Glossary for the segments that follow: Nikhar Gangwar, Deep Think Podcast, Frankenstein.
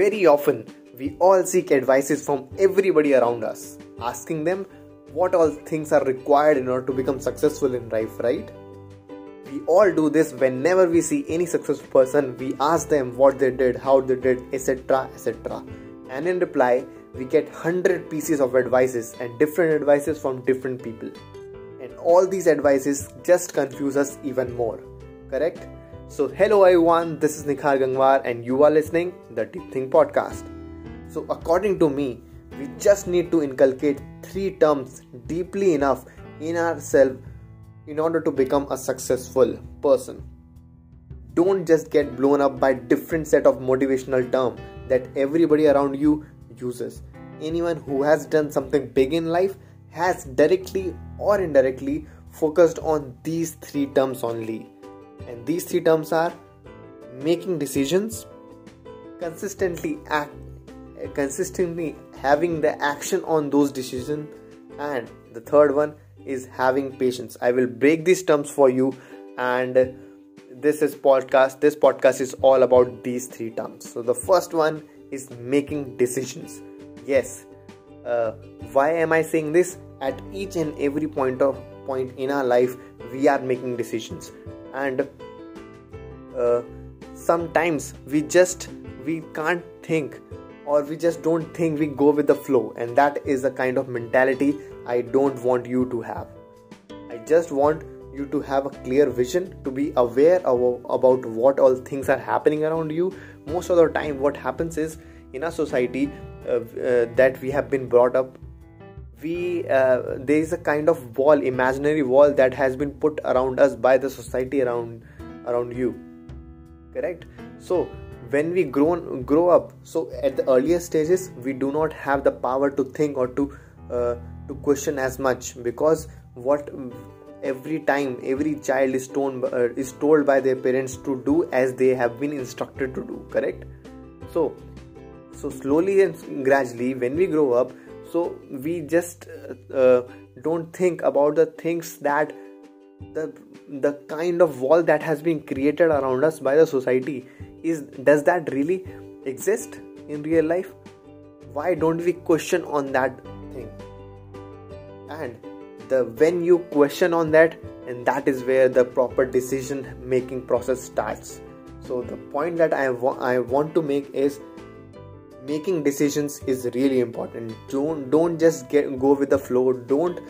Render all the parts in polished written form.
Very often, we all seek advices from everybody around us, asking them what all things are required in order to become successful in life, right? We all do this. Whenever we see any successful person, we ask them what they did, how they did, etc, etc. And in reply, we get 100 pieces of advices and different advices from different people. And all these advices just confuse us even more, correct? So hello everyone, this is Nikhar Gangwar and you are listening to the Deep Think Podcast. So according to me, we just need to inculcate 3 terms deeply enough in ourselves in order to become a successful person. Don't just get blown up by different set of motivational terms that everybody around you uses. Anyone who has done something big in life has directly or indirectly focused on these 3 terms only. And these 3 terms are making decisions, consistently having the action on those decisions, and the third one is having patience. I will break these terms for you, and this podcast is all about these 3 terms. So the first one is making decisions. Yes, why am I saying this? At each and every point in our life, we are making decisions, and sometimes we can't think, or we just don't think, we go with the flow, and that is the kind of mentality I don't want you to have. I just want you to have a clear vision, to be aware about what all things are happening around you. Most of the time what happens is, in our society that we have been brought up, there is a kind of wall, imaginary wall that has been put around us by the society around you, correct? So when we grow up, so at the earlier stages we do not have the power to think or to question as much, because what every time every child is told by their parents to do as they have been instructed to do, correct? So slowly and gradually when we grow up, so we just don't think about the things that the kind of wall that has been created around us by the society is. Does that really exist in real life? Why don't we question on that thing? And when you question on that, and that is where the proper decision making process starts. So the point that I want to make is, making decisions is really important. Don't just go with the flow. Don't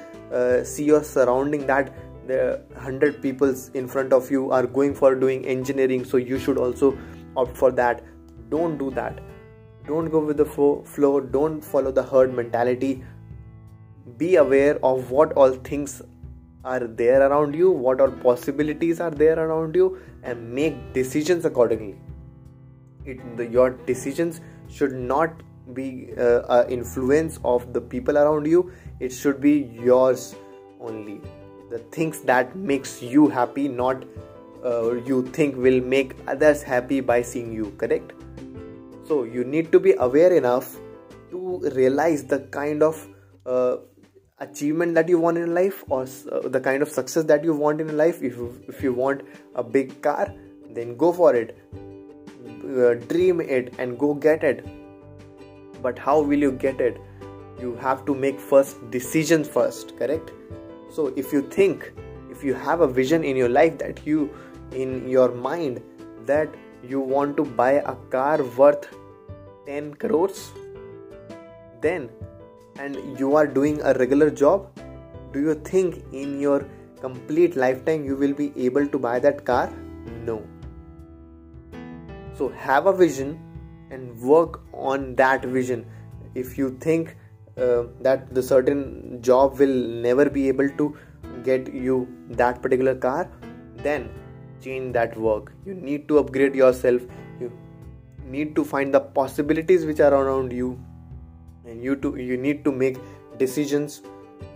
see your surrounding that the 100 people in front of you are going for doing engineering, so you should also opt for that. Don't do that. Don't go with the flow. Don't follow the herd mentality. Be aware of what all things are there around you, what all possibilities are there around you, and make decisions accordingly. Your decisions should not be influence of the people around you. It should be yours only. The things that makes you happy, not you think will make others happy by seeing you, correct? So you need to be aware enough to realize the kind of achievement that you want in life, or the kind of success that you want in life. If you want a big car, then go for it. Dream it and go get it. But how will you get it? You have to make decisions first, correct? So if you have a vision in your life that in your mind that you want to buy a car worth 10 crores, and you are doing a regular job, do you think in your complete lifetime you will be able to buy that car? No. So have a vision and work on that vision. If you think that the certain job will never be able to get you that particular car, then change that work. You need to upgrade yourself. You need to find the possibilities which are around you, and you need to make decisions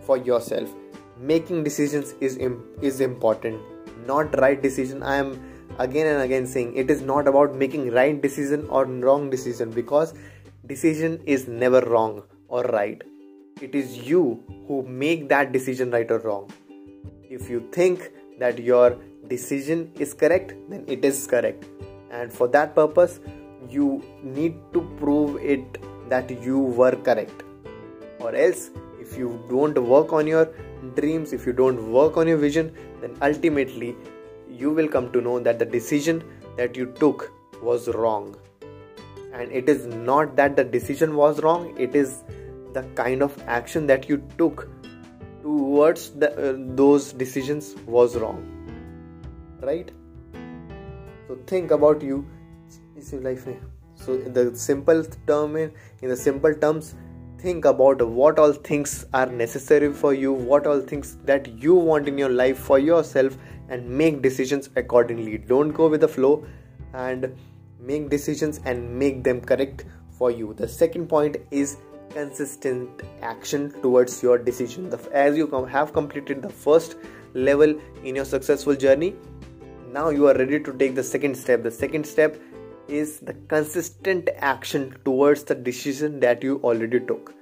for yourself. Making decisions is important, not right decision. I am again and again saying, it is not about making right decision or wrong decision, because decision is never wrong or right. It is you who make that decision right or wrong. If you think that your decision is correct, then it is correct, and for that purpose you need to prove it that you were correct. Or else, if you don't work on your dreams, if you don't work on your vision, then ultimately you will come to know that the decision that you took was wrong. And it is not that the decision was wrong, it is the kind of action that you took towards those decisions was wrong, right? So think about you is your life. So in the simple terms, think about what all things are necessary for you, what all things that you want in your life for yourself, and make decisions accordingly. Don't go with the flow and make decisions and make them correct for you. The second point is consistent action towards your decision. As you have completed the first level in your successful journey, now you are ready to take the second step. The second step is the consistent action towards the decision that you already took.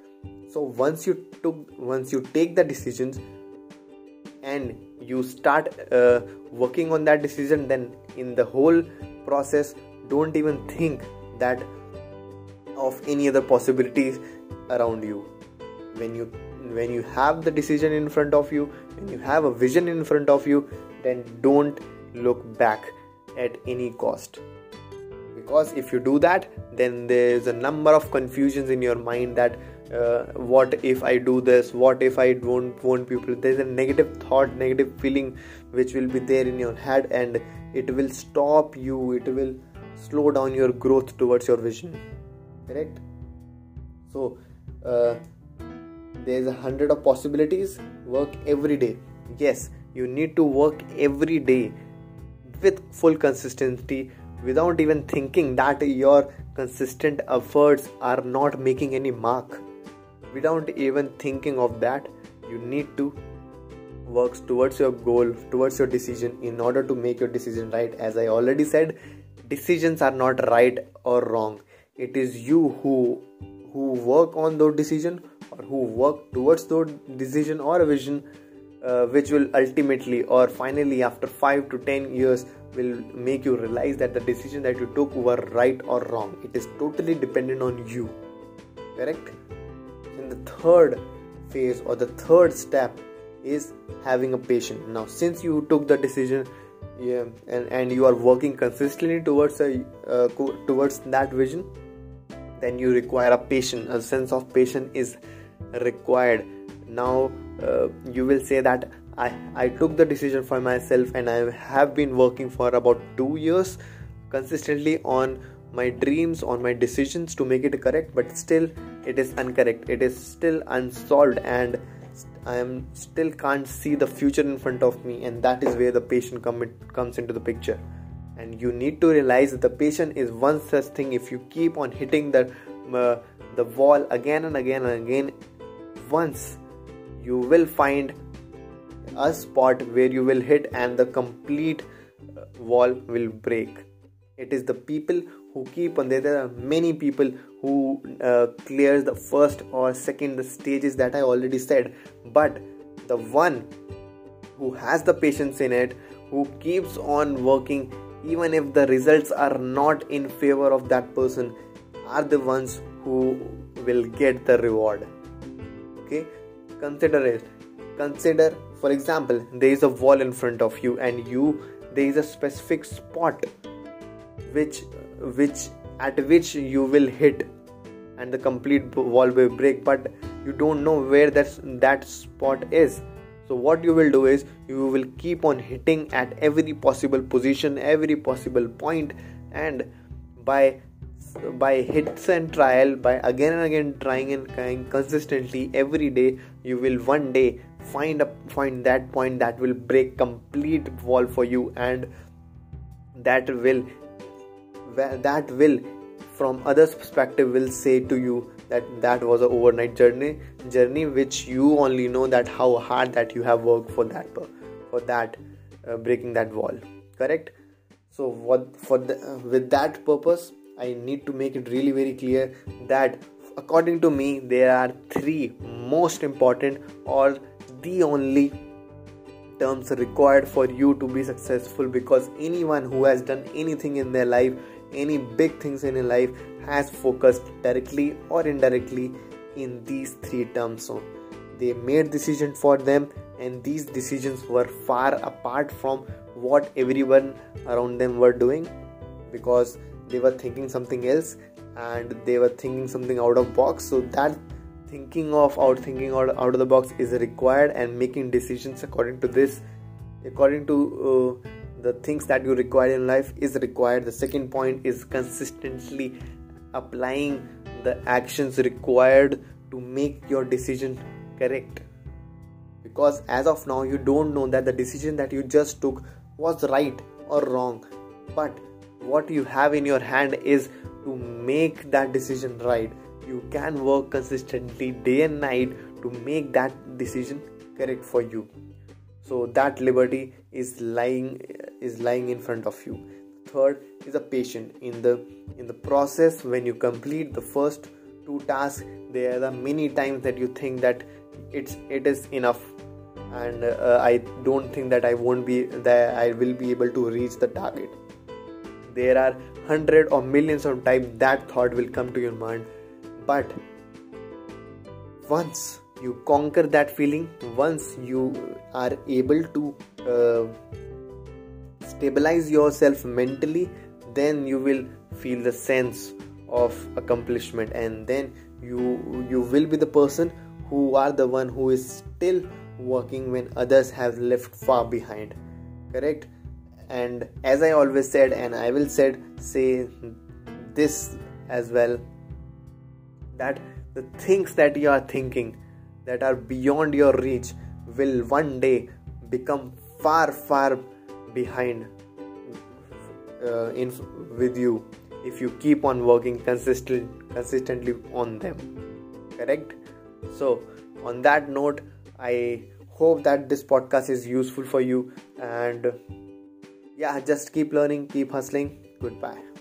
So once you take the decisions and you start working on that decision, then in the whole process, don't even think that of any other possibilities around you. When you have the decision in front of you, when you have a vision in front of you, then don't look back at any cost. Because if you do that, then there's a number of confusions in your mind that what if I do this, what if I don't want people. There's a negative thought, negative feeling which will be there in your head, and it will stop you, it will slow down your growth towards your vision, correct? So there's 100 of possibilities. Work every day. Yes, you need to work every day with full consistency, without even thinking that your consistent efforts are not making any mark. Without even thinking of that, you need to work towards your goal, towards your decision, in order to make your decision right. As I already said, decisions are not right or wrong. It is you who work on those decisions, or who work towards those decision or a vision, which will ultimately or finally after 5 to 10 years will make you realize that the decision that you took were right or wrong. It is totally dependent on you, correct? And the third phase or the third step is having a patient. Now, since you took the decision, and you are working consistently towards that vision, then you require a patience. A sense of patience is required. Now you will say that I took the decision for myself, and I have been working for about 2 years consistently on my dreams, on my decisions to make it correct, but still it is incorrect, it is still unsolved, and I still can't see the future in front of me. And that is where the patient comes into the picture. And you need to realize that the patient is one such thing. If you keep on hitting the wall again and again and again, once you will find a spot where you will hit and the complete wall will break. It is the people who keep on there are many people who clears the first or second stages that I already said, but the one who has the patience in it, who keeps on working even if the results are not in favor of that person, are the ones who will get the reward. Okay, consider it. Consider, for example, there is a wall in front of you, and there is a specific spot which you will hit and the complete wall will break, but you don't know where that spot is. So what you will do is you will keep on hitting at every possible position, every possible point, and by hits and trial, by again and again trying and trying consistently every day, you will one day find that point that will break complete wall for you, and that will from others' perspective will say to you that was an overnight journey which you only know that how hard that you have worked for that breaking that wall, correct? So with that purpose, I need to make it really very clear that according to me, there are 3 most important or the only terms required for you to be successful, because anyone who has done anything in their life, any big things in your life has focused directly or indirectly in these three terms. So they made decisions for them, and these decisions were far apart from what everyone around them were doing, because they were thinking something else and they were thinking something out of box. So that thinking out of the box is required, and making decisions according to the things that you require in life is required. The second point is consistently applying the actions required to make your decision correct, because as of now you don't know that the decision that you just took was right or wrong, but what you have in your hand is to make that decision right. You can work consistently day and night to make that decision correct for you. So that liberty is lying in front of you. Third is a patient in the process. When you complete the first two tasks, there are the many times that you think that it is enough, and I don't think that I will be able to reach the target. There are hundreds or millions of times that thought will come to your mind, but once you conquer that feeling, once you are able to stabilize yourself mentally, then you will feel the sense of accomplishment, and then you will be the person who are the one who is still working when others have left far behind. Correct? And as I always said, and I will say this as well, that the things that you are thinking that are beyond your reach will one day become far, far behind with you if you keep on working consistently on them. Correct? So on that note, I hope that this podcast is useful for you, and yeah, just keep learning, keep hustling. Goodbye.